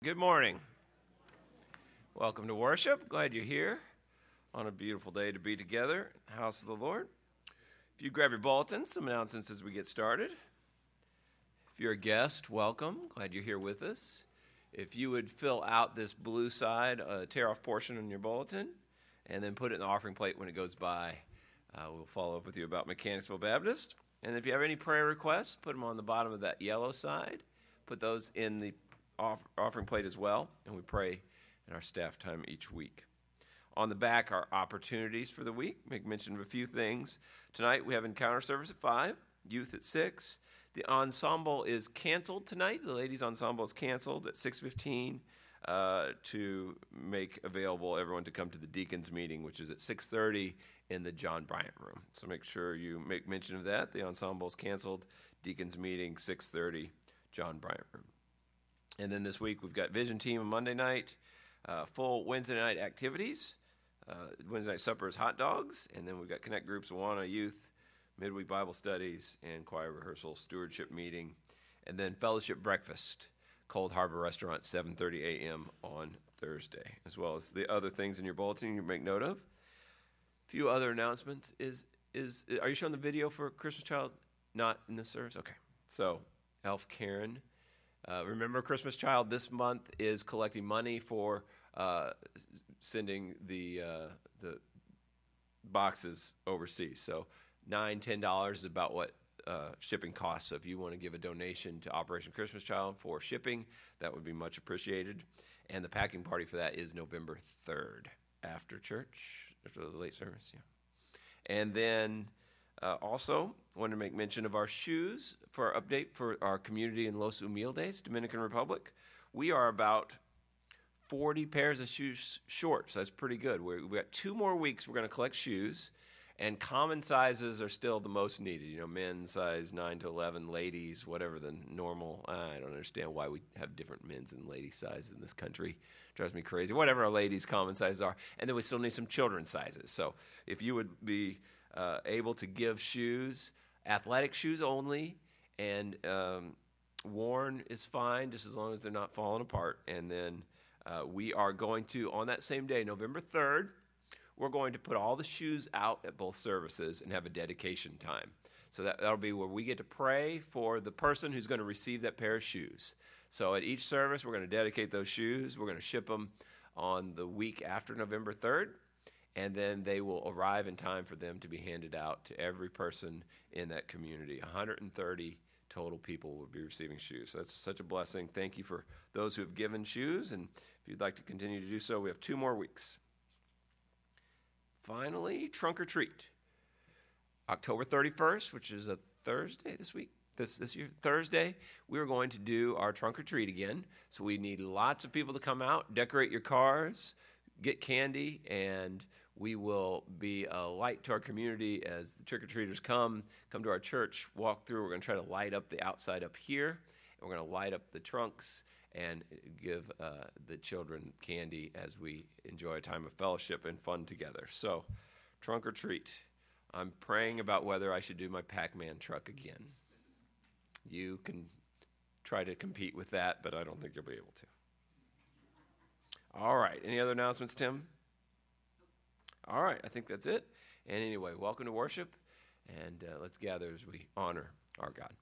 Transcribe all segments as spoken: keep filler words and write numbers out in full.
Good morning. Welcome to worship. Glad you're here on a beautiful day to be together in the house of the Lord. If you grab your bulletin, some announcements as we get started. If you're a guest, welcome. Glad you're here with us. If you would fill out this blue side, uh, tear-off portion on your bulletin, and then put it in the offering plate when it goes by. Uh, we'll follow up with you about Mechanicsville Baptist. And if you have any prayer requests, put them on the bottom of that yellow side. Put those in the offering plate as well, and we pray in our staff time each week. On the back are opportunities for the week. Make mention of a few things. Tonight we have encounter service at five, youth at six. The ensemble is canceled tonight. The ladies' ensemble is canceled at six fifteen uh, to make available everyone to come to the deacons meeting, which is at six thirty in the John Bryant Room. So make sure you make mention of that. The ensemble is canceled. Deacons meeting, six thirty, John Bryant Room. And then this week, we've got Vision Team on Monday night, uh, full Wednesday night activities. Uh, Wednesday night supper is hot dogs. And then we've got Connect Groups, Awana Youth, Midweek Bible Studies, and Choir Rehearsal, Stewardship Meeting. And then Fellowship Breakfast, Cold Harbor Restaurant, seven thirty a.m. on Thursday, as well as the other things in your bulletin you make note of. A few other announcements. Is is Are you showing the video for Christmas Child? Not in this service? Okay. So, Elf Karen. Uh, remember, Christmas Child this month is collecting money for uh, sending the uh, the boxes overseas. So nine, ten dollars is about what uh, shipping costs. So if you want to give a donation to Operation Christmas Child for shipping, that would be much appreciated. And the packing party for that is November third after church, after the late service. Yeah, and then. Uh, also, wanted to make mention of our shoes for our update for our community in Los Umildes, Dominican Republic. We are about forty pairs of shoes short, so that's pretty good. We're, we've got two more weeks we're going to collect shoes, and common sizes are still the most needed. You know, men's size nine to eleven, ladies, whatever the normal. I don't understand why we have different men's and ladies' sizes in this country. It drives me crazy. Whatever our ladies' common sizes are. And then we still need some children's sizes. So if you would be... Uh, able to give shoes, athletic shoes only, and um, worn is fine just as long as they're not falling apart. And then uh, we are going to, on that same day, November third, we're going to put all the shoes out at both services and have a dedication time. So that, that'll be where we get to pray for the person who's going to receive that pair of shoes. So at each service, we're going to dedicate those shoes. We're going to ship them on the week after November third. And then they will arrive in time for them to be handed out to every person in that community. one hundred thirty total people will be receiving shoes. So that's such a blessing. Thank you for those who have given shoes. And if you'd like to continue to do so, we have two more weeks. Finally, Trunk or Treat. October thirty-first, which is a Thursday this week. This this year, Thursday, we are going to do our Trunk or Treat again. So we need lots of people to come out, decorate your cars, get candy, and we will be a light to our community as the trick-or-treaters come, come to our church, walk through. We're going to try to light up the outside up here, and we're going to light up the trunks and give uh, the children candy as we enjoy a time of fellowship and fun together. So, trunk or treat. I'm praying about whether I should do my Pac-Man truck again. You can try to compete with that, but I don't think you'll be able to. All right. Any other announcements, Tim? All right. I think that's it. And anyway, welcome to worship, and uh, let's gather as we honor our God.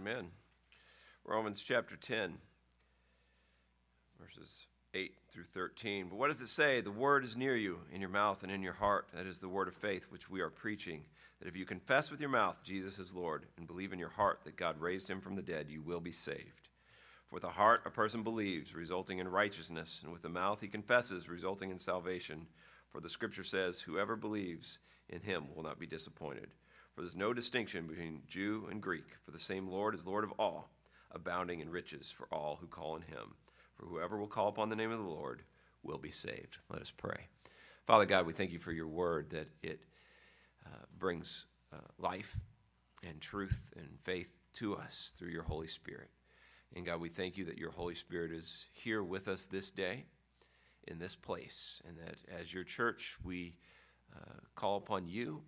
Amen. Romans chapter ten, verses eight through thirteen. But what does it say? The word is near you, in your mouth and in your heart. That is the word of faith which we are preaching, that if you confess with your mouth Jesus is Lord and believe in your heart that God raised him from the dead, you will be saved. For with the heart a person believes, resulting in righteousness, and with the mouth he confesses, resulting in salvation. For the scripture says, whoever believes in him will not be disappointed. For there's no distinction between Jew and Greek, for the same Lord is Lord of all, abounding in riches for all who call on him. For whoever will call upon the name of the Lord will be saved. Let us pray. Father God, we thank you for your word, that it uh, brings uh, life and truth and faith to us through your Holy Spirit. And God, we thank you that your Holy Spirit is here with us this day in this place, and that as your church, we uh, call upon you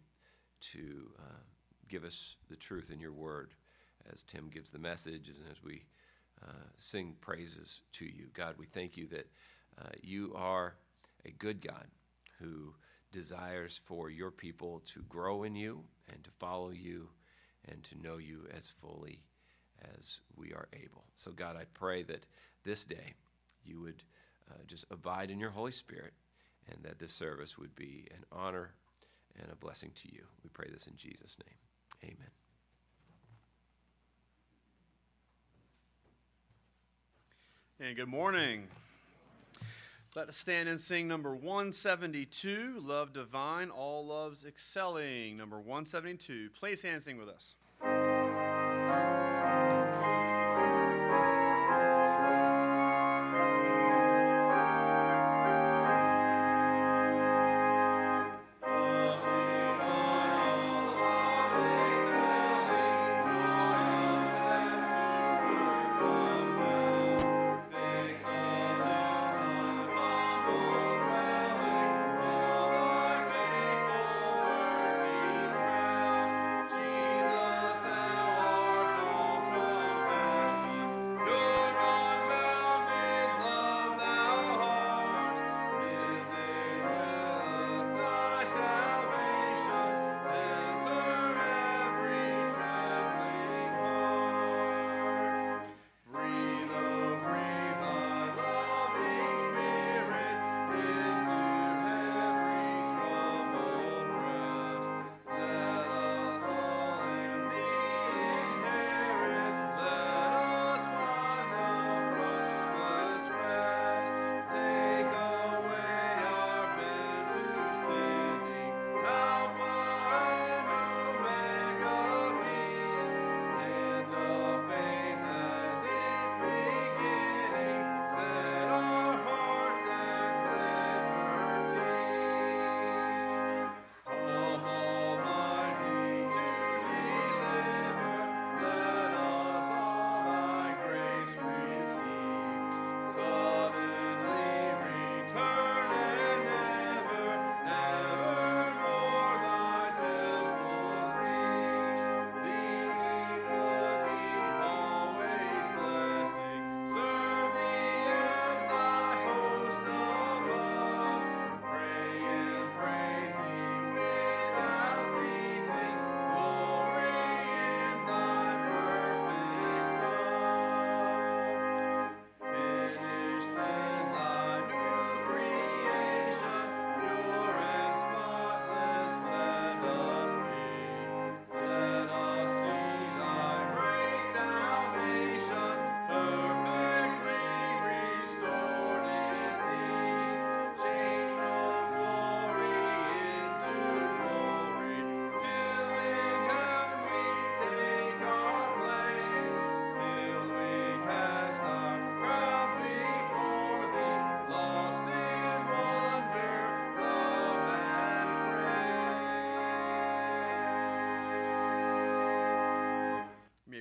to uh, give us the truth in your word as Tim gives the message and as we uh, sing praises to you. God, we thank you that uh, you are a good God who desires for your people to grow in you and to follow you and to know you as fully as we are able. So God, I pray that this day you would uh, just abide in your Holy Spirit, and that this service would be an honor and a blessing to you. We pray this in Jesus' name. Amen. And good morning. Let us stand and sing number one seventy-two, Love Divine, All Loves Excelling. Number one seventy-two. Please stand and sing with us.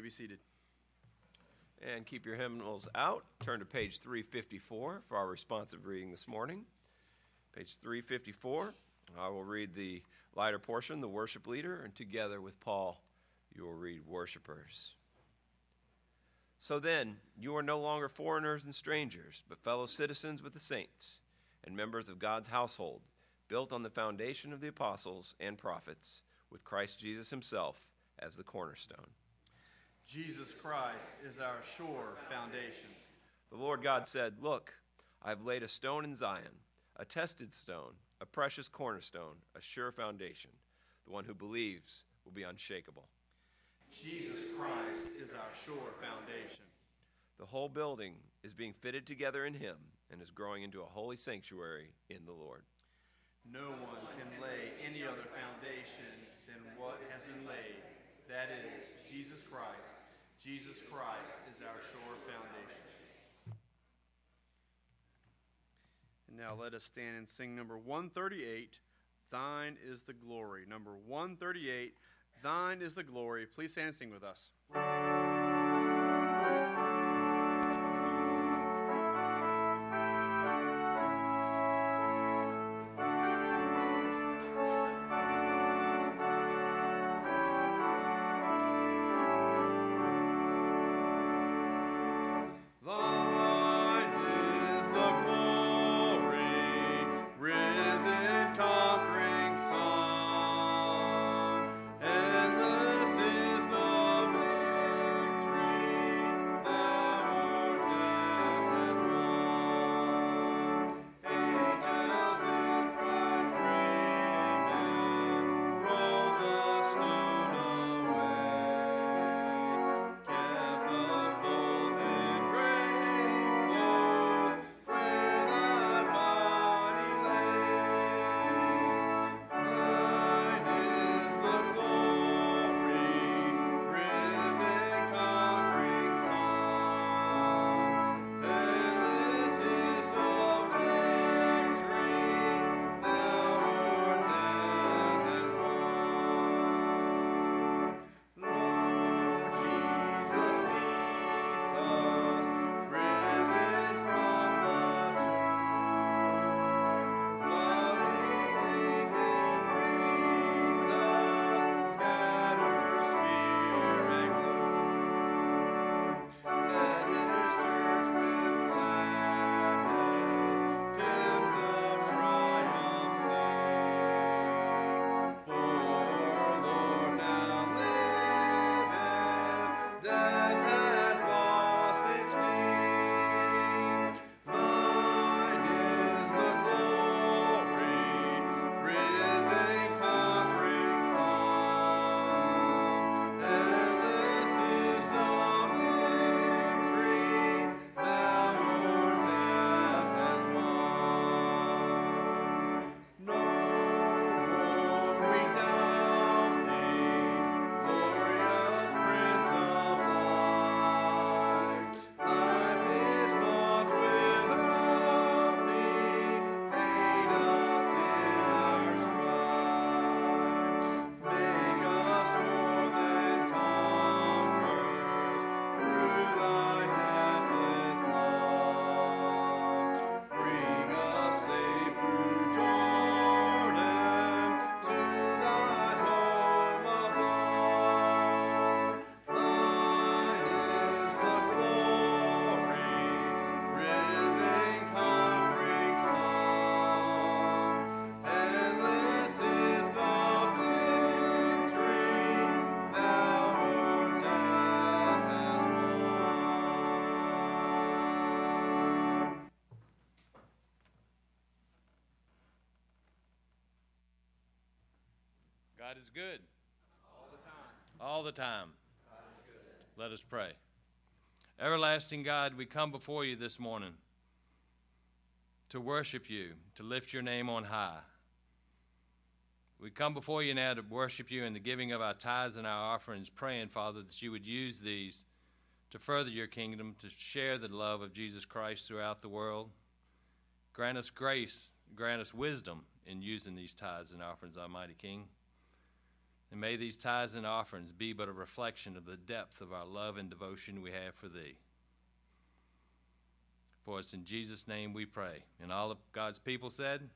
Be seated. And keep your hymnals out. Turn to page three fifty-four for our responsive reading this morning. Page three fifty-four. I will read the lighter portion, the worship leader, and together with Paul, you will read worshipers. So then, you are no longer foreigners and strangers, but fellow citizens with the saints and members of God's household, built on the foundation of the apostles and prophets, with Christ Jesus himself as the cornerstone. Jesus Christ is our sure foundation. The Lord God said, look, I've laid a stone in Zion, a tested stone, a precious cornerstone, a sure foundation. The one who believes will be unshakable. Jesus Christ is our sure foundation. The whole building is being fitted together in him and is growing into a holy sanctuary in the Lord. No one can lay any other foundation than what has been laid, that is, Jesus Christ. Jesus Christ is our sure foundation. And now let us stand and sing number one thirty-eight, Thine is the Glory. Number one thirty-eight, Thine is the Glory. Please stand and sing with us. God is good. All the time. All the time. God is good. Let us pray. Everlasting God, we come before you this morning to worship you, to lift your name on high. We come before you now to worship you in the giving of our tithes and our offerings, praying, Father, that you would use these to further your kingdom, to share the love of Jesus Christ throughout the world. Grant us grace, grant us wisdom in using these tithes and offerings, Almighty King. And may these tithes and offerings be but a reflection of the depth of our love and devotion we have for thee. For it's in Jesus' name we pray. And all of God's people said...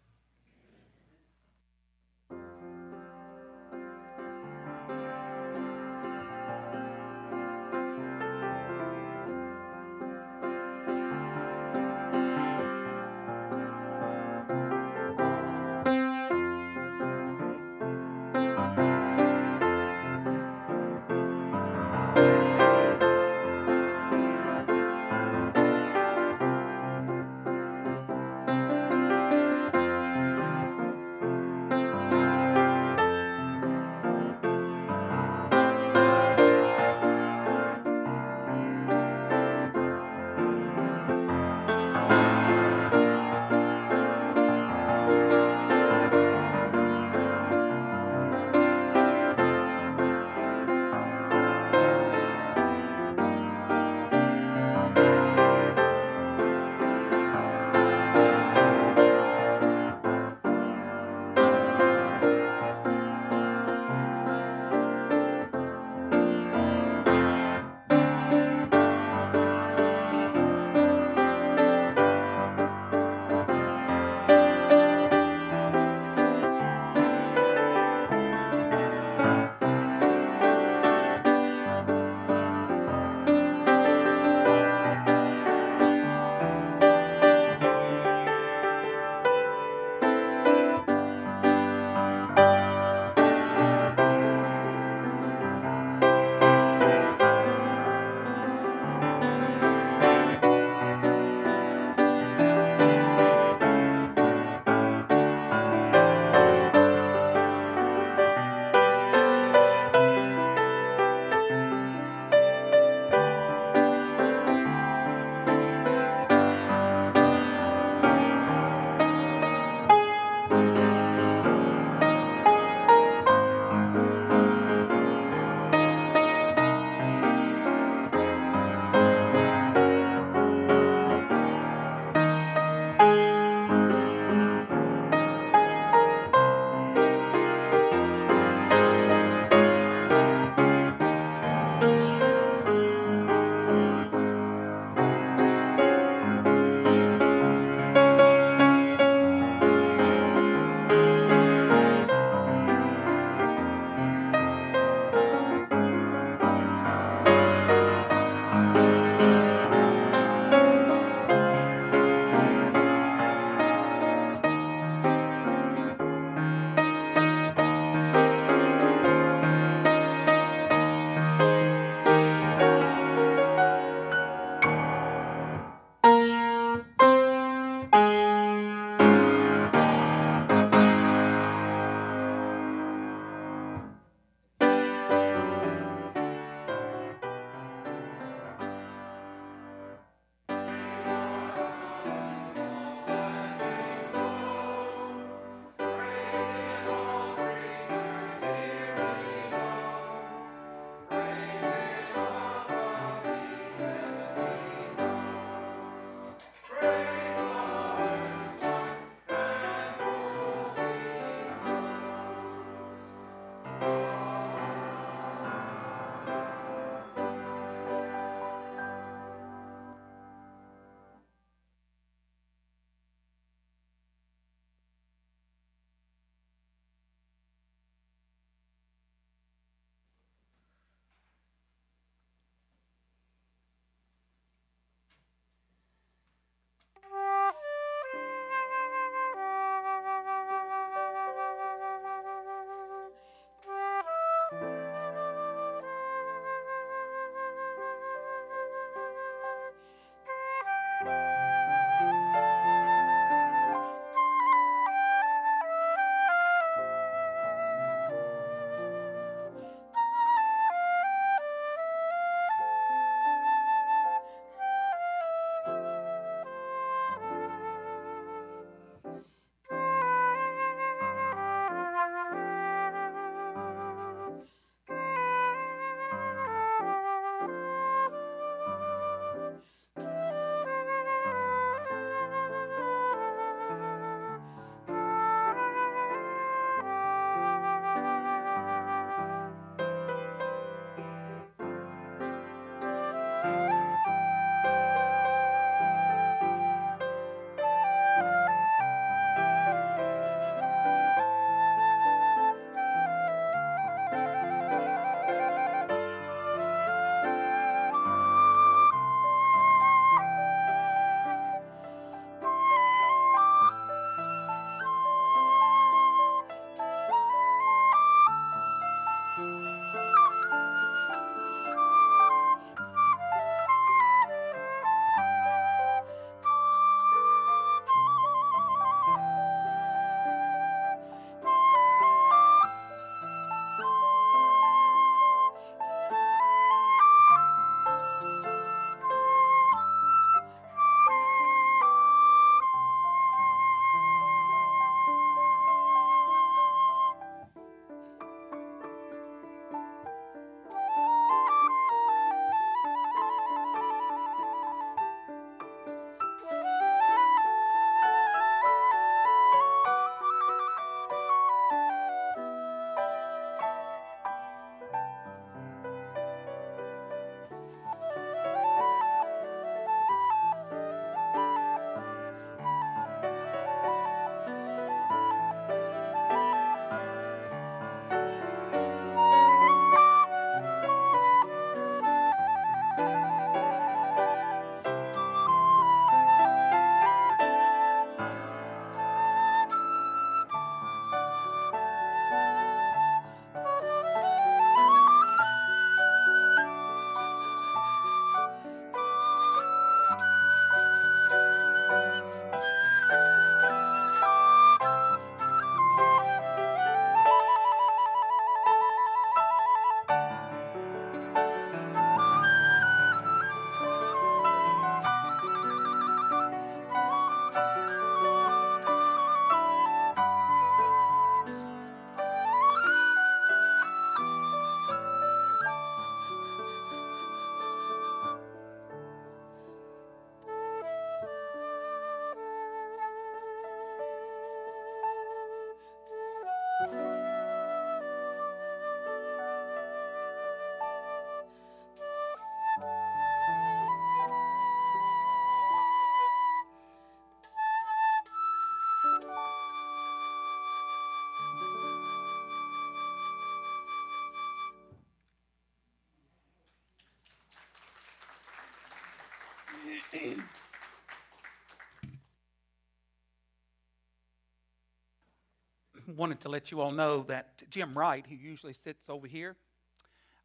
Wanted to let you all know that Jim Wright, who usually sits over here,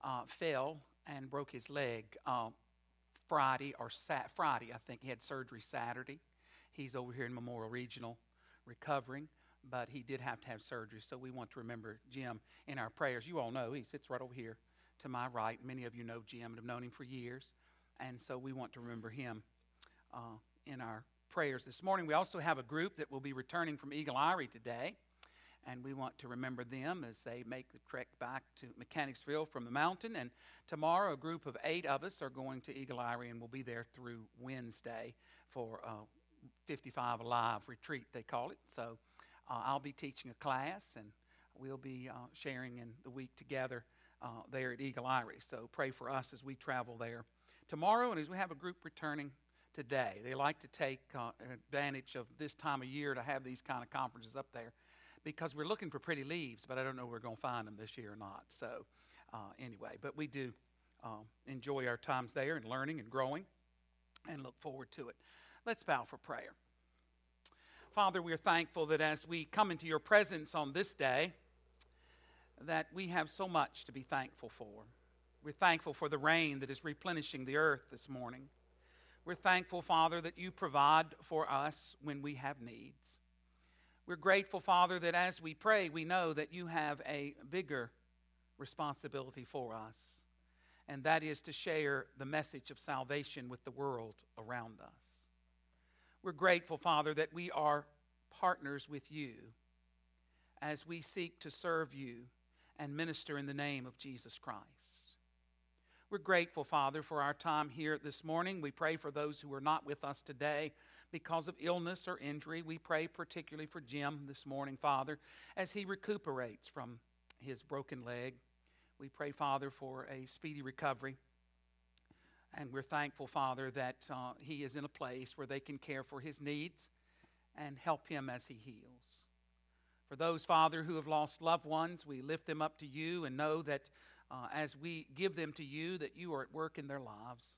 uh, fell and broke his leg uh, Friday or Sat Friday. I think he had surgery Saturday. He's over here in Memorial Regional recovering, but he did have to have surgery. So we want to remember Jim in our prayers. You all know he sits right over here to my right. Many of you know Jim and have known him for years, and so we want to remember him uh, in our prayers this morning. We also have a group that will be returning from Eagle Eyrie today. And we want to remember them as they make the trek back to Mechanicsville from the mountain. And tomorrow, a group of eight of us are going to Eagle Eyrie, and we'll be there through Wednesday for uh, fifty-five Alive retreat, they call it. So uh, I'll be teaching a class, and we'll be uh, sharing in the week together uh, there at Eagle Eyrie. So pray for us as we travel there tomorrow, and as we have a group returning today. They like to take uh, advantage of this time of year to have these kind of conferences up there, because we're looking for pretty leaves, but I don't know if we're going to find them this year or not. So uh, anyway, but we do um, enjoy our times there and learning and growing and look forward to it. Let's bow for prayer. Father, we're thankful that as we come into your presence on this day, that we have so much to be thankful for. We're thankful for the rain that is replenishing the earth this morning. We're thankful, Father, that you provide for us when we have needs. We're grateful, Father, that as we pray, we know that you have a bigger responsibility for us, and that is to share the message of salvation with the world around us. We're grateful, Father, that we are partners with you as we seek to serve you and minister in the name of Jesus Christ. We're grateful, Father, for our time here this morning. We pray for those who are not with us today because of illness or injury. We pray particularly for Jim this morning, Father, as he recuperates from his broken leg. We pray, Father, for a speedy recovery. And we're thankful, Father, that uh, he is in a place where they can care for his needs and help him as he heals. For those, Father, who have lost loved ones, we lift them up to you and know that uh, as we give them to you, that you are at work in their lives,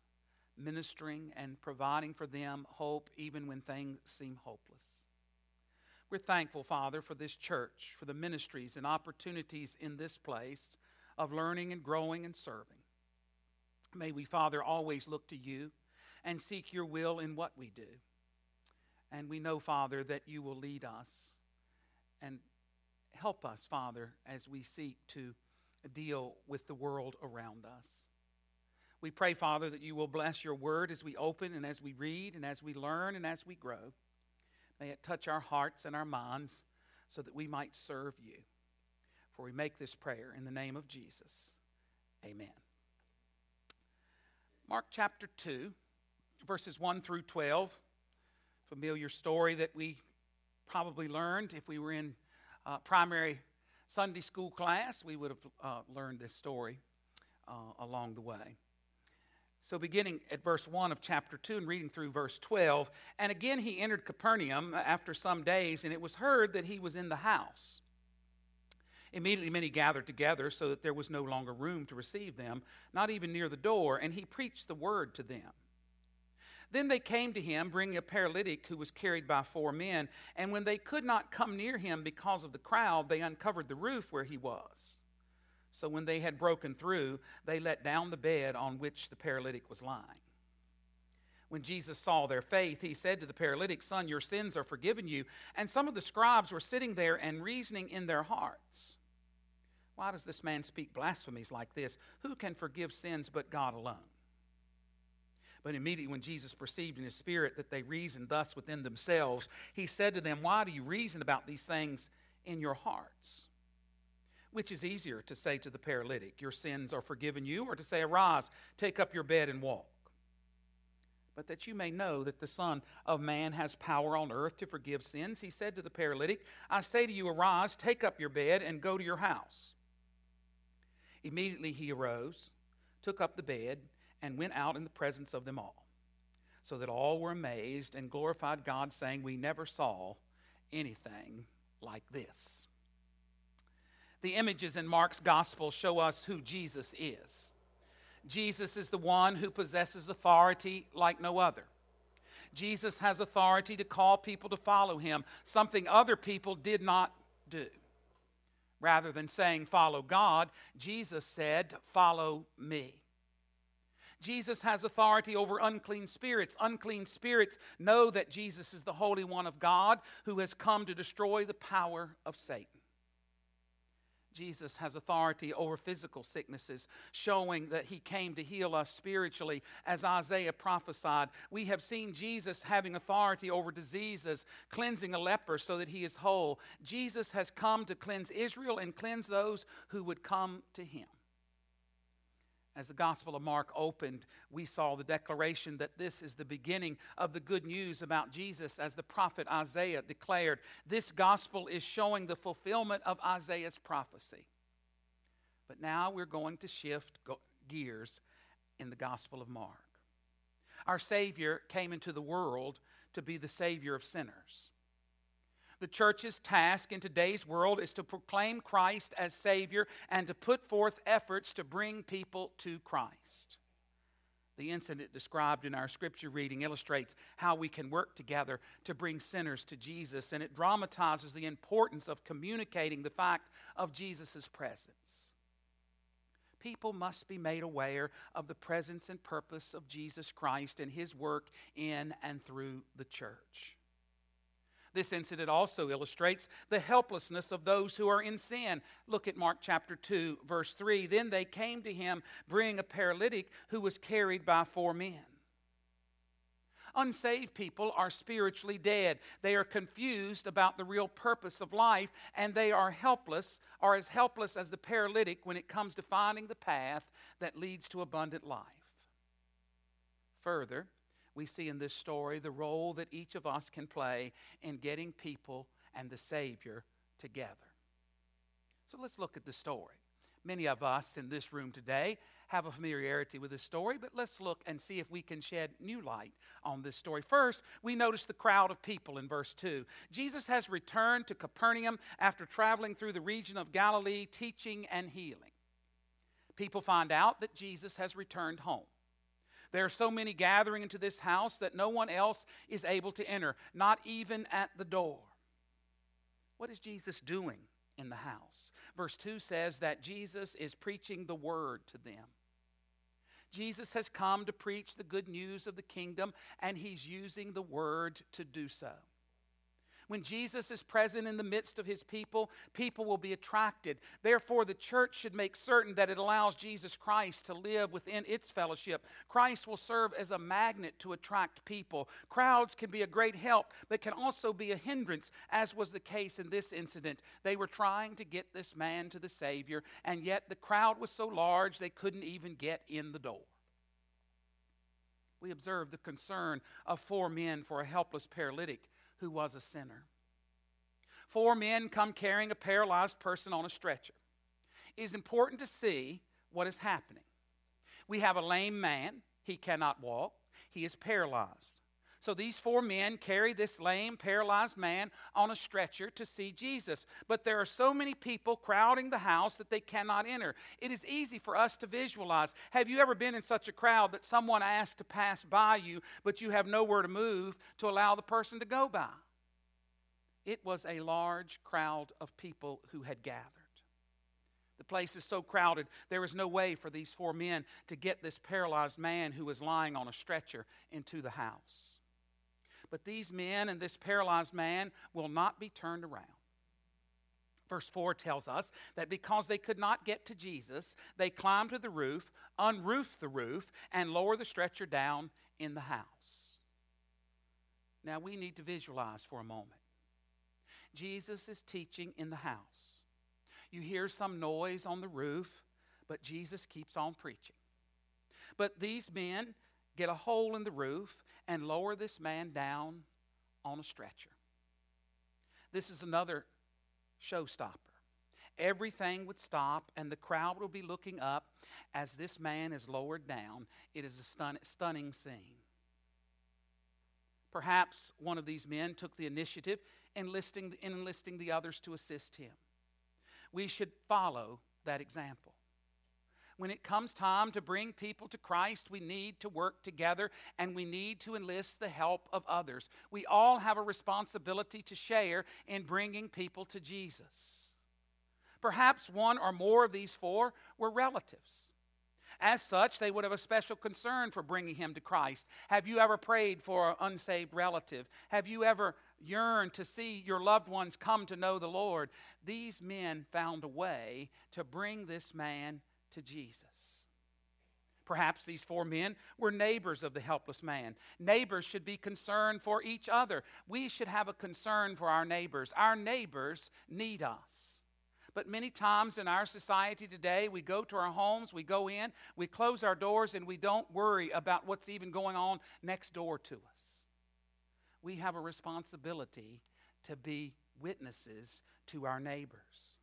ministering and providing for them hope even when things seem hopeless. We're thankful, Father, for this church, for the ministries and opportunities in this place of learning and growing and serving. May we, Father, always look to you and seek your will in what we do. And we know, Father, that you will lead us and help us, Father, as we seek to deal with the world around us. We pray, Father, that you will bless your word as we open and as we read and as we learn and as we grow. May it touch our hearts and our minds so that we might serve you. For we make this prayer in the name of Jesus. Amen. Mark chapter two, verses one through twelve. Familiar story that we probably learned if we were in uh, primary Sunday school class. We would have uh, learned this story uh, along the way. So beginning at verse one of chapter two and reading through verse twelve, and again he entered Capernaum after some days, and it was heard that he was in the house. Immediately many gathered together so that there was no longer room to receive them, not even near the door, and he preached the word to them. Then they came to him, bringing a paralytic who was carried by four men, and when they could not come near him because of the crowd, they uncovered the roof where he was. So when they had broken through, they let down the bed on which the paralytic was lying. When Jesus saw their faith, he said to the paralytic, "Son, your sins are forgiven you." And some of the scribes were sitting there and reasoning in their hearts, "Why does this man speak blasphemies like this? Who can forgive sins but God alone?" But immediately when Jesus perceived in his spirit that they reasoned thus within themselves, he said to them, "Why do you reason about these things in your hearts? Which is easier, to say to the paralytic, 'Your sins are forgiven you,' or to say, 'Arise, take up your bed and walk'?" but that you may know that the Son of Man has power on earth to forgive sins. He said to the paralytic, I say to you, arise, take up your bed, and go to your house. Immediately he arose, took up the bed, and went out in the presence of them all, so that all were amazed and glorified God, saying, we never saw anything like this. The images in Mark's gospel show us who Jesus is. Jesus is the one who possesses authority like no other. Jesus has authority to call people to follow him, something other people did not do. Rather than saying, follow God, Jesus said, follow me. Jesus has authority over unclean spirits. Unclean spirits know that Jesus is the Holy One of God who has come to destroy the power of Satan. Jesus has authority over physical sicknesses, showing that he came to heal us spiritually, as Isaiah prophesied. We have seen Jesus having authority over diseases, cleansing a leper so that he is whole. Jesus has come to cleanse Israel and cleanse those who would come to him. As the Gospel of Mark opened, we saw the declaration that this is the beginning of the good news about Jesus, as the prophet Isaiah declared. This gospel is showing the fulfillment of Isaiah's prophecy. But now we're going to shift gears in the Gospel of Mark. Our Savior came into the world to be the Savior of sinners. The church's task in today's world is to proclaim Christ as Savior and to put forth efforts to bring people to Christ. The incident described in our scripture reading illustrates how we can work together to bring sinners to Jesus, and it dramatizes the importance of communicating the fact of Jesus' presence. People must be made aware of the presence and purpose of Jesus Christ and his work in and through the church. This incident also illustrates the helplessness of those who are in sin. Look at Mark chapter two, verse three. Then they came to him, bringing a paralytic who was carried by four men. Unsaved people are spiritually dead. They are confused about the real purpose of life, and they are helpless, are as helpless as the paralytic when it comes to finding the path that leads to abundant life. Further, we see in this story the role that each of us can play in getting people and the Savior together. So let's look at the story. Many of us in this room today have a familiarity with this story, but let's look and see if we can shed new light on this story. First, we notice the crowd of people in verse two. Jesus has returned to Capernaum after traveling through the region of Galilee, teaching and healing. People find out that Jesus has returned home. There are so many gathering into this house that no one else is able to enter, not even at the door. What is Jesus doing in the house? Verse two says that Jesus is preaching the word to them. Jesus has come to preach the good news of the kingdom, and he's using the word to do so. When Jesus is present in the midst of his people, people will be attracted. Therefore, the church should make certain that it allows Jesus Christ to live within its fellowship. Christ will serve as a magnet to attract people. Crowds can be a great help, but can also be a hindrance, as was the case in this incident. They were trying to get this man to the Savior, and yet the crowd was so large they couldn't even get in the door. We observe the concern of four men for a helpless paralytic who was a sinner. Four men come carrying a paralyzed person on a stretcher. It is important to see what is happening. We have a lame man. He cannot walk. He is paralyzed. So these four men carry this lame, paralyzed man on a stretcher to see Jesus. But there are so many people crowding the house that they cannot enter. It is easy for us to visualize. Have you ever been in such a crowd that someone asks to pass by you, but you have nowhere to move to allow the person to go by? It was a large crowd of people who had gathered. The place is so crowded, there is no way for these four men to get this paralyzed man who was lying on a stretcher into the house. But these men and this paralyzed man will not be turned around. Verse four tells us that because they could not get to Jesus, they climbed to the roof, unroofed the roof, and lowered the stretcher down in the house. Now we need to visualize for a moment. Jesus is teaching in the house. You hear some noise on the roof, but Jesus keeps on preaching. But these men get a hole in the roof, and lower this man down on a stretcher. This is another showstopper. Everything would stop, and the crowd will be looking up as this man is lowered down. It is a stun- stunning scene. Perhaps one of these men took the initiative in enlisting, enlisting the others to assist him. We should follow that example. When it comes time to bring people to Christ, we need to work together and we need to enlist the help of others. We all have a responsibility to share in bringing people to Jesus. Perhaps one or more of these four were relatives. As such, they would have a special concern for bringing him to Christ. Have you ever prayed for an unsaved relative? Have you ever yearned to see your loved ones come to know the Lord? These men found a way to bring this man to Jesus. Perhaps these four men were neighbors of the helpless man. Neighbors should be concerned for each other. We should have a concern for our neighbors. Our neighbors need us. But many times in our society today, we go to our homes, we go in, we close our doors, and we don't worry about what's even going on next door to us. We have a responsibility to be witnesses to our neighbors.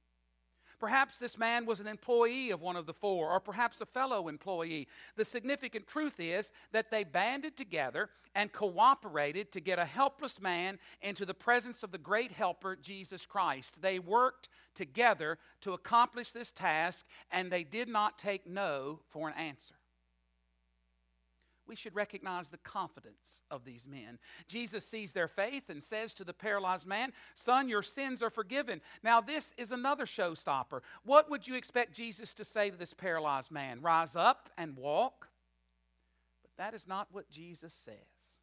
Perhaps this man was an employee of one of the four, or perhaps a fellow employee. The significant truth is that they banded together and cooperated to get a helpless man into the presence of the great helper, Jesus Christ. They worked together to accomplish this task, and they did not take no for an answer. We should recognize the confidence of these men. Jesus sees their faith and says to the paralyzed man, "Son, your sins are forgiven." Now, this is another showstopper. What would you expect Jesus to say to this paralyzed man? Rise up and walk? But that is not what Jesus says.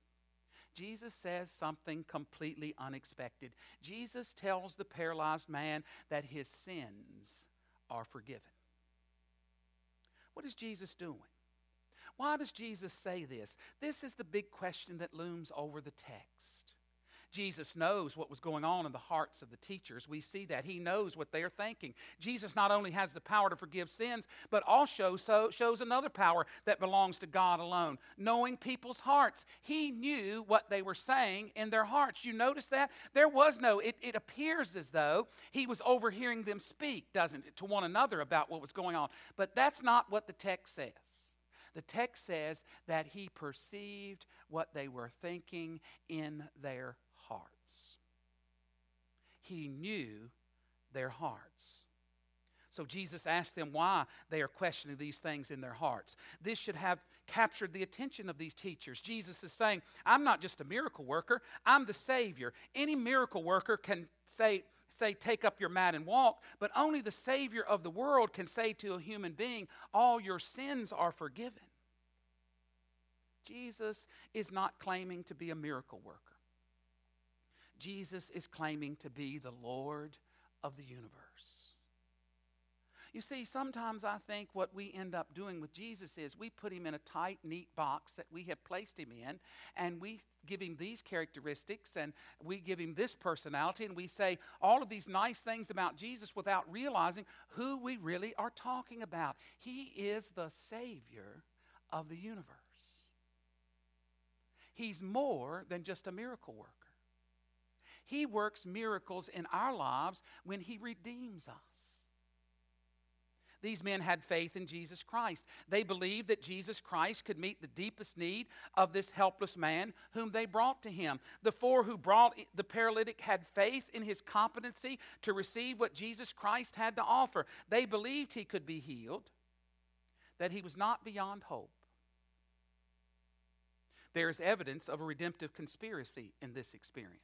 Jesus says something completely unexpected. Jesus tells the paralyzed man that his sins are forgiven. What is Jesus doing? Why does Jesus say this? This is the big question that looms over the text. Jesus knows what was going on in the hearts of the teachers. We see that. He knows what they are thinking. Jesus not only has the power to forgive sins, but also so shows another power that belongs to God alone, knowing people's hearts. He knew what they were saying in their hearts. You notice that? There was no, it, it appears as though he was overhearing them speak, doesn't it, to one another about what was going on. But that's not what the text says. The text says that he perceived what they were thinking in their hearts. He knew their hearts. So Jesus asked them why they are questioning these things in their hearts. This should have captured the attention of these teachers. Jesus is saying, I'm not just a miracle worker, I'm the Savior. Any miracle worker can say, say, take up your mat and walk, but only the Savior of the world can say to a human being, all your sins are forgiven. Jesus is not claiming to be a miracle worker. Jesus is claiming to be the Lord of the universe. You see, sometimes I think what we end up doing with Jesus is we put him in a tight, neat box that we have placed him in, and we give him these characteristics, and we give him this personality, and we say all of these nice things about Jesus without realizing who we really are talking about. He is the Savior of the universe. He's more than just a miracle worker. He works miracles in our lives when he redeems us. These men had faith in Jesus Christ. They believed that Jesus Christ could meet the deepest need of this helpless man whom they brought to him. The four who brought the paralytic had faith in his competency to receive what Jesus Christ had to offer. They believed he could be healed, that he was not beyond hope. There is evidence of a redemptive conspiracy in this experience.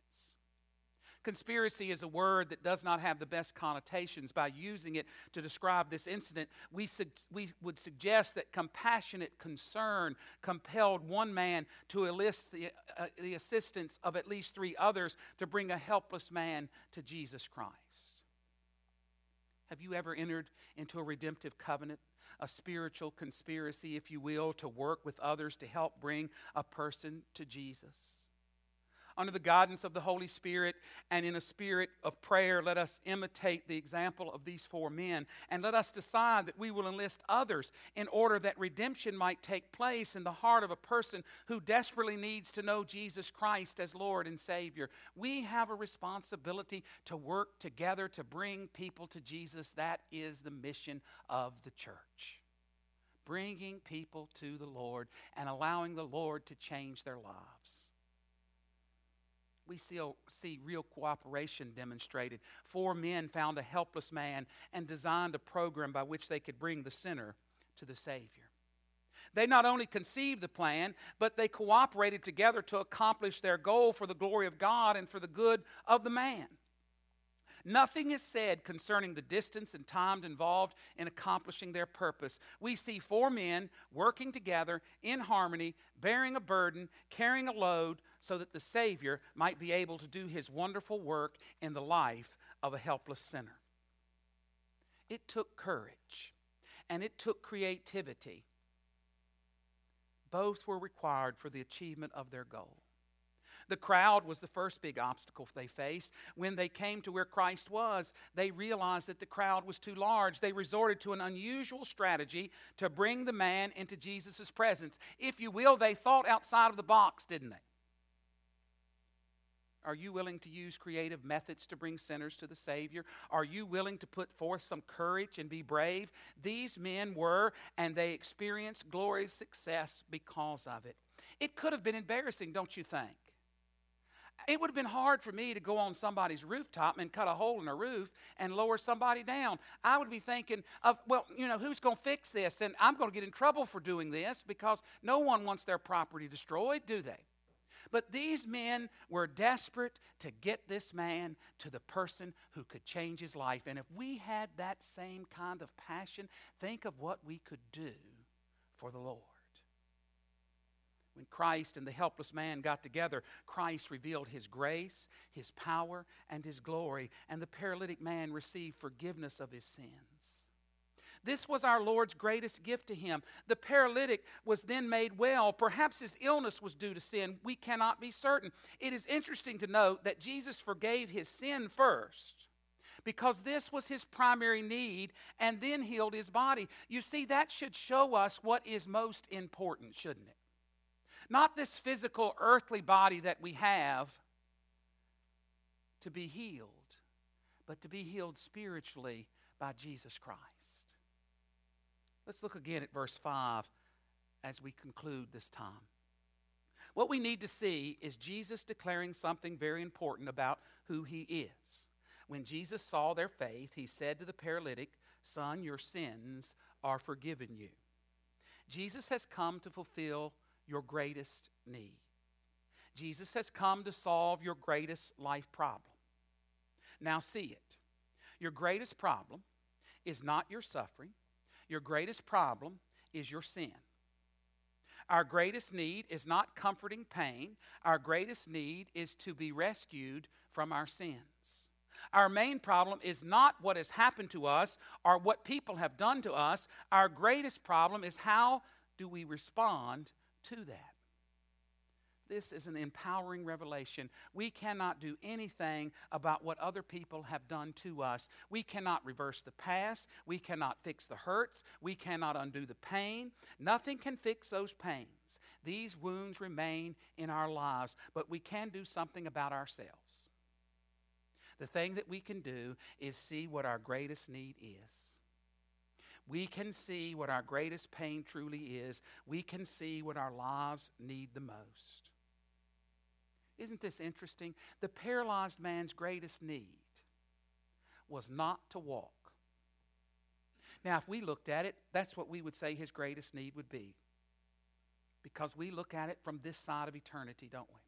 Conspiracy is a word that does not have the best connotations. By using it to describe this incident, we, su- we would suggest that compassionate concern compelled one man to enlist the, uh, the assistance of at least three others to bring a helpless man to Jesus Christ. Have you ever entered into a redemptive covenant, a spiritual conspiracy, if you will, to work with others to help bring a person to Jesus? under the guidance of the Holy Spirit and in a spirit of prayer, let us imitate the example of these four men, and let us decide that we will enlist others in order that redemption might take place in the heart of a person who desperately needs to know Jesus Christ as Lord and Savior. We have a responsibility to work together to bring people to Jesus. That is the mission of the church. Bringing people to the Lord and allowing the Lord to change their lives. We see, see real cooperation demonstrated. Four men found a helpless man and designed a program by which they could bring the sinner to the Savior. They not only conceived the plan, but they cooperated together to accomplish their goal for the glory of God and for the good of the man. Nothing is said concerning the distance and time involved in accomplishing their purpose. We see four men working together in harmony, bearing a burden, carrying a load, so that the Savior might be able to do his wonderful work in the life of a helpless sinner. It took courage, and it took creativity. Both were required for the achievement of their goal. The crowd was the first big obstacle they faced. When they came to where Christ was, they realized that the crowd was too large. They resorted to an unusual strategy to bring the man into Jesus' presence. If you will, they thought outside of the box, didn't they? Are you willing to use creative methods to bring sinners to the Savior? Are you willing to put forth some courage and be brave? These men were, and they experienced glorious success because of it. It could have been embarrassing, don't you think? It would have been hard for me to go on somebody's rooftop and cut a hole in a roof and lower somebody down. I would be thinking of, well, you know, who's going to fix this? And I'm going to get in trouble for doing this, because no one wants their property destroyed, do they? But these men were desperate to get this man to the person who could change his life. And if we had that same kind of passion, think of what we could do for the Lord. When Christ and the helpless man got together, Christ revealed his grace, his power, and his glory, and the paralytic man received forgiveness of his sins. This was our Lord's greatest gift to him. The paralytic was then made well. Perhaps his illness was due to sin. We cannot be certain. It is interesting to note that Jesus forgave his sin first, because this was his primary need, and then healed his body. You see, that should show us what is most important, shouldn't it? Not this physical, earthly body that we have to be healed, but to be healed spiritually by Jesus Christ. Let's look again at verse five as we conclude this time. What we need to see is Jesus declaring something very important about who he is. When Jesus saw their faith, he said to the paralytic, "Son, your sins are forgiven you." Jesus has come to fulfill your greatest need. Jesus has come to solve your greatest life problem. Now see it. Your greatest problem is not your suffering. Your greatest problem is your sin. Our greatest need is not comforting pain. Our greatest need is to be rescued from our sins. Our main problem is not what has happened to us or what people have done to us. Our greatest problem is, how do we respond to that? This is an empowering revelation. We cannot do anything about what other people have done to us. We cannot reverse the past. We cannot fix the hurts. We cannot undo the pain. Nothing can fix those pains. These wounds remain in our lives, but we can do something about ourselves. The thing that we can do is see what our greatest need is. We can see what our greatest pain truly is. We can see what our lives need the most. Isn't this interesting? The paralyzed man's greatest need was not to walk. Now, if we looked at it, that's what we would say his greatest need would be, because we look at it from this side of eternity, don't we?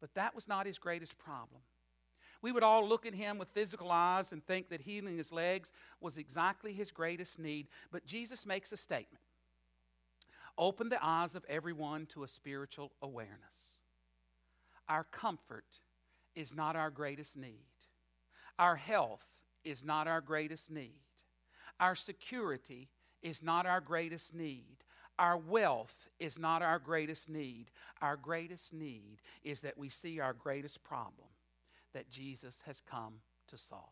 But that was not his greatest problem. We would all look at him with physical eyes and think that healing his legs was exactly his greatest need. But Jesus makes a statement. Open the eyes of everyone to a spiritual awareness. Our comfort is not our greatest need. Our health is not our greatest need. Our security is not our greatest need. Our wealth is not our greatest need. Our greatest need is that we see our greatest problem that Jesus has come to solve.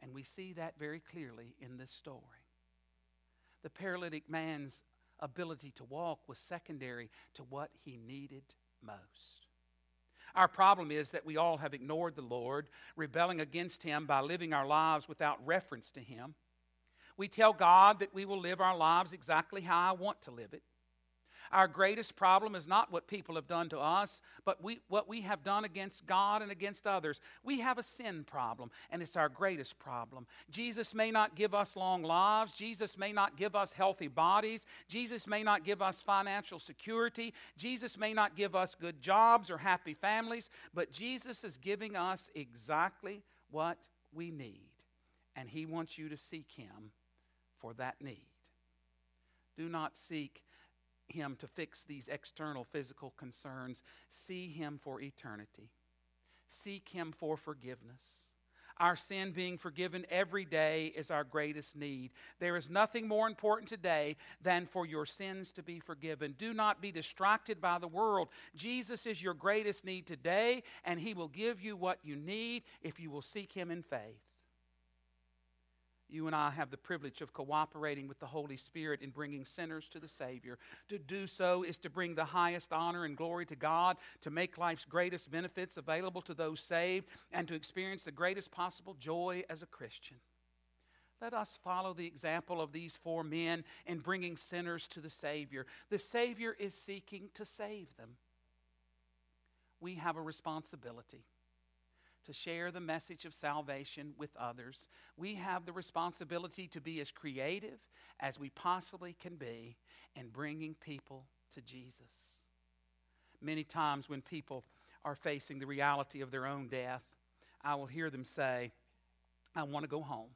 And we see that very clearly in this story. The paralytic man's ability to walk was secondary to what he needed most. Our problem is that we all have ignored the Lord, rebelling against Him by living our lives without reference to Him. We tell God that we will live our lives exactly how I want to live it. Our greatest problem is not what people have done to us, but we, what we have done against God and against others. We have a sin problem, and it's our greatest problem. Jesus may not give us long lives. Jesus may not give us healthy bodies. Jesus may not give us financial security. Jesus may not give us good jobs or happy families, but Jesus is giving us exactly what we need, and He wants you to seek Him for that need. Do not seek Him to fix these external physical concerns. See Him for eternity. Seek Him for forgiveness. Our sin being forgiven every day is our greatest need. There is nothing more important today than for your sins to be forgiven. Do not be distracted by the world. Jesus is your greatest need today, and He will give you what you need if you will seek Him in faith. You and I have the privilege of cooperating with the Holy Spirit in bringing sinners to the Savior. To do so is to bring the highest honor and glory to God, to make life's greatest benefits available to those saved, and to experience the greatest possible joy as a Christian. Let us follow the example of these four men in bringing sinners to the Savior. The Savior is seeking to save them. We have a responsibility to share the message of salvation with others. We have the responsibility to be as creative as we possibly can be in bringing people to Jesus. Many times when people are facing the reality of their own death, I will hear them say, "I want to go home."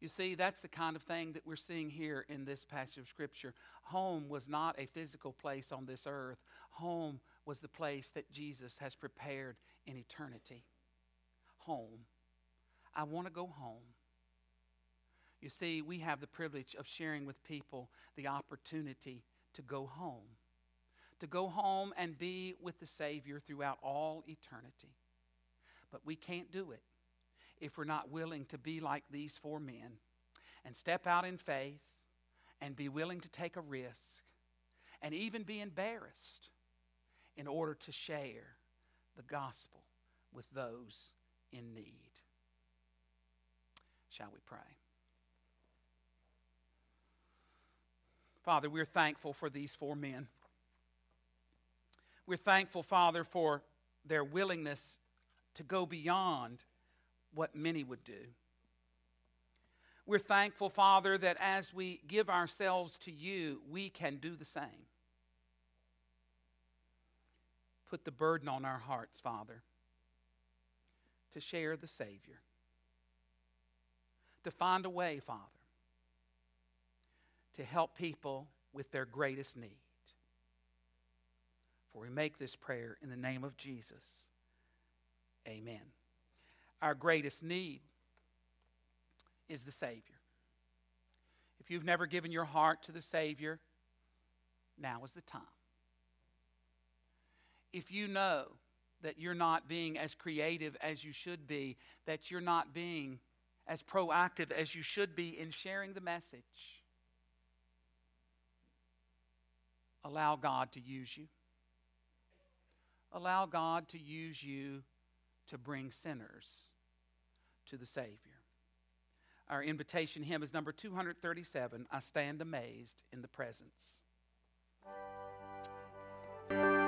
You see, that's the kind of thing that we're seeing here in this passage of Scripture. Home was not a physical place on this earth. Home was the place that Jesus has prepared in eternity. Home. I want to go home. You see, we have the privilege of sharing with people the opportunity to go home. To go home and be with the Savior throughout all eternity. But we can't do it if we're not willing to be like these four men and step out in faith and be willing to take a risk and even be embarrassed in order to share the gospel with those in need. Shall we pray? Father, we're thankful for these four men. We're thankful, Father, for their willingness to go beyond what many would do. We're thankful, Father, that as we give ourselves to You, we can do the same. Put the burden on our hearts, Father, to share the Savior, to find a way, Father, to help people with their greatest need. For we make this prayer in the name of Jesus. Amen. Our greatest need is the Savior. If you've never given your heart to the Savior, now is the time. If you know that you're not being as creative as you should be, that you're not being as proactive as you should be in sharing the message, allow God to use you. Allow God to use you to bring sinners to the Savior. Our invitation hymn is number two thirty-seven, "I Stand Amazed in the Presence." Oh!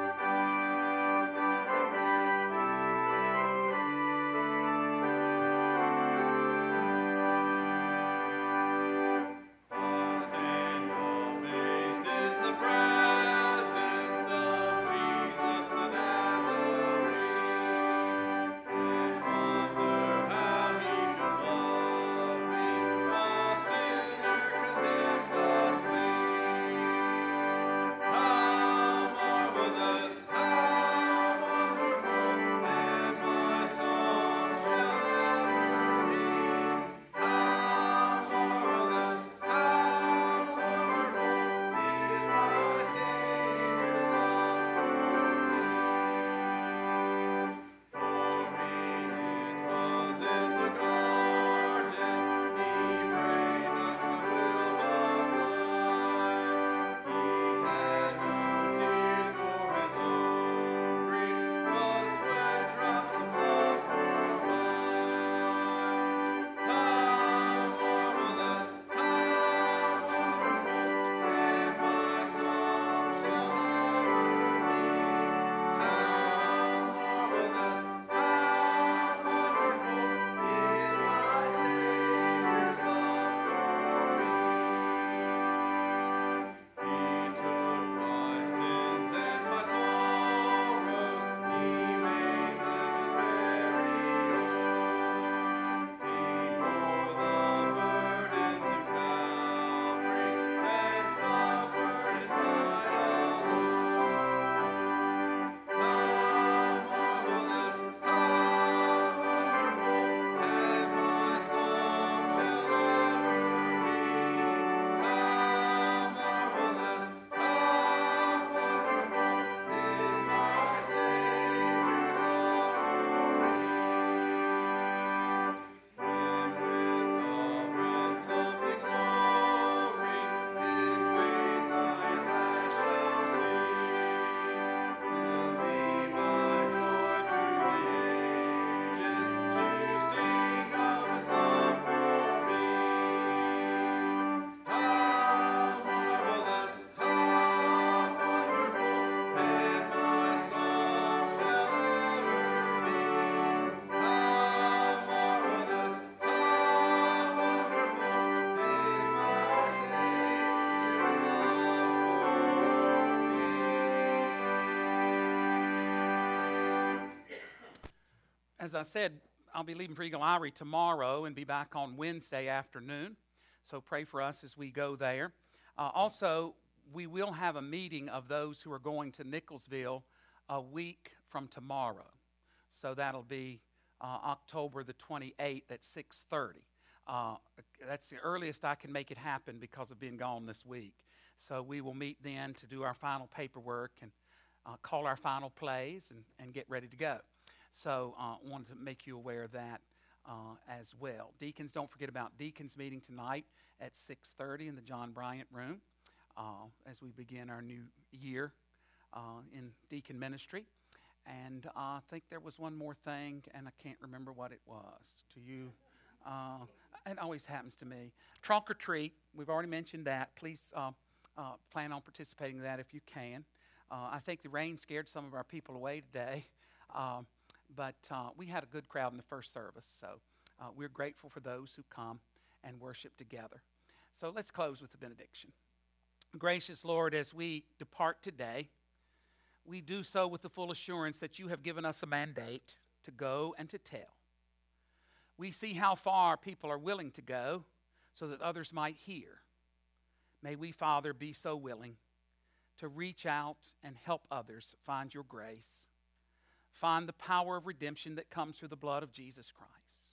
as I said, I'll be leaving for Eagle Eyrie tomorrow and be back on Wednesday afternoon. So pray for us as we go there. Uh, also, we will have a meeting of those who are going to Nicholsville a week from tomorrow. So that'll be uh, October the twenty-eighth at six thirty. Uh, that's the earliest I can make it happen because of being gone this week. So we will meet then to do our final paperwork and uh, call our final plays and, and get ready to go. So I uh, wanted to make you aware of that uh, as well. Deacons, don't forget about deacons meeting tonight at six thirty in the John Bryant Room uh, as we begin our new year uh, in deacon ministry. And uh, I think there was one more thing, and I can't remember what it was. To you, uh, it always happens to me. Trunk or treat, we've already mentioned that. Please uh, uh, plan on participating in that if you can. Uh, I think the rain scared some of our people away today. Uh, But uh, we had a good crowd in the first service, so uh, we're grateful for those who come and worship together. So let's close with the benediction. Gracious Lord, as we depart today, we do so with the full assurance that you have given us a mandate to go and to tell. We see how far people are willing to go so that others might hear. May we, Father, be so willing to reach out and help others find your grace. Find the power of redemption that comes through the blood of Jesus Christ.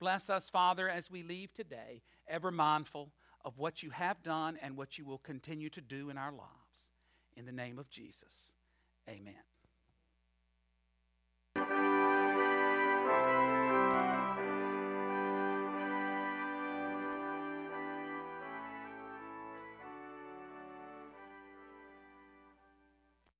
Bless us, Father, as we leave today, ever mindful of what you have done and what you will continue to do in our lives. In the name of Jesus, amen.